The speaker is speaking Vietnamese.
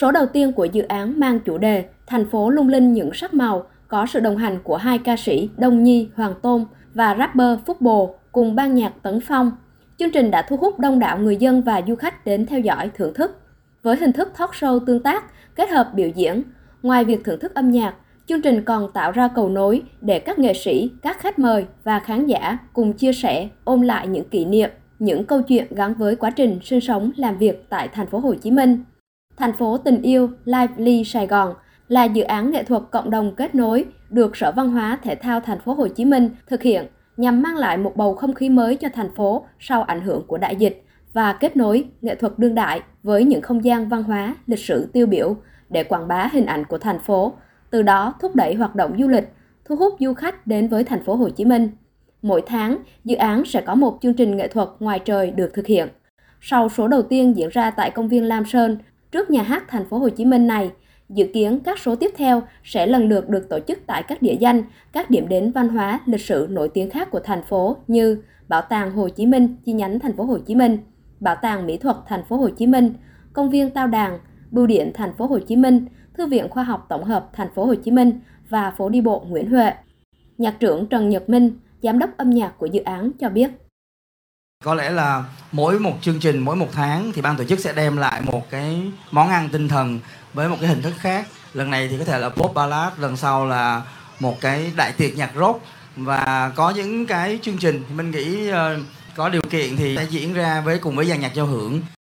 Số đầu tiên của dự án mang chủ đề Thành phố lung linh những sắc màu có sự đồng hành của hai ca sĩ Đông Nhi, Hoàng Tôn và rapper Phúc Bồ cùng ban nhạc Tấn Phong. Chương trình đã thu hút đông đảo người dân và du khách đến theo dõi, thưởng thức. Với hình thức talk show tương tác, kết hợp biểu diễn, ngoài việc thưởng thức âm nhạc, chương trình còn tạo ra cầu nối để các nghệ sĩ, các khách mời và khán giả cùng chia sẻ, ôn lại những kỷ niệm, những câu chuyện gắn với quá trình sinh sống, làm việc tại thành phố Hồ Chí Minh. Thành phố Tình Yêu, Lively Sài Gòn là dự án nghệ thuật cộng đồng kết nối được Sở Văn hóa Thể thao Thành phố Hồ Chí Minh thực hiện nhằm mang lại một bầu không khí mới cho thành phố sau ảnh hưởng của đại dịch và kết nối nghệ thuật đương đại với những không gian văn hóa, lịch sử tiêu biểu để quảng bá hình ảnh của thành phố, từ đó thúc đẩy hoạt động du lịch, thu hút du khách đến với thành phố Hồ Chí Minh. Mỗi tháng, dự án sẽ có một chương trình nghệ thuật ngoài trời được thực hiện. Sau số đầu tiên diễn ra tại công viên Lam Sơn, trước nhà hát thành phố Hồ Chí Minh này, dự kiến các số tiếp theo sẽ lần lượt được tổ chức tại các địa danh, các điểm đến văn hóa, lịch sử nổi tiếng khác của thành phố như Bảo tàng Hồ Chí Minh chi nhánh thành phố Hồ Chí Minh, Bảo tàng Mỹ thuật thành phố Hồ Chí Minh, công viên Tao Đàn, bưu điện thành phố Hồ Chí Minh, Thư viện Khoa học Tổng hợp thành phố Hồ Chí Minh và phố đi bộ Nguyễn Huệ. Nhạc trưởng Trần Nhật Minh, giám đốc âm nhạc của dự án cho biết: có lẽ là mỗi một chương trình, mỗi một tháng thì ban tổ chức sẽ đem lại một cái món ăn tinh thần với một cái hình thức khác. Lần này thì có thể là pop ballad, lần sau là một cái đại tiệc nhạc rock, và có những cái chương trình mình nghĩ có điều kiện thì sẽ diễn ra cùng với dàn nhạc giao hưởng.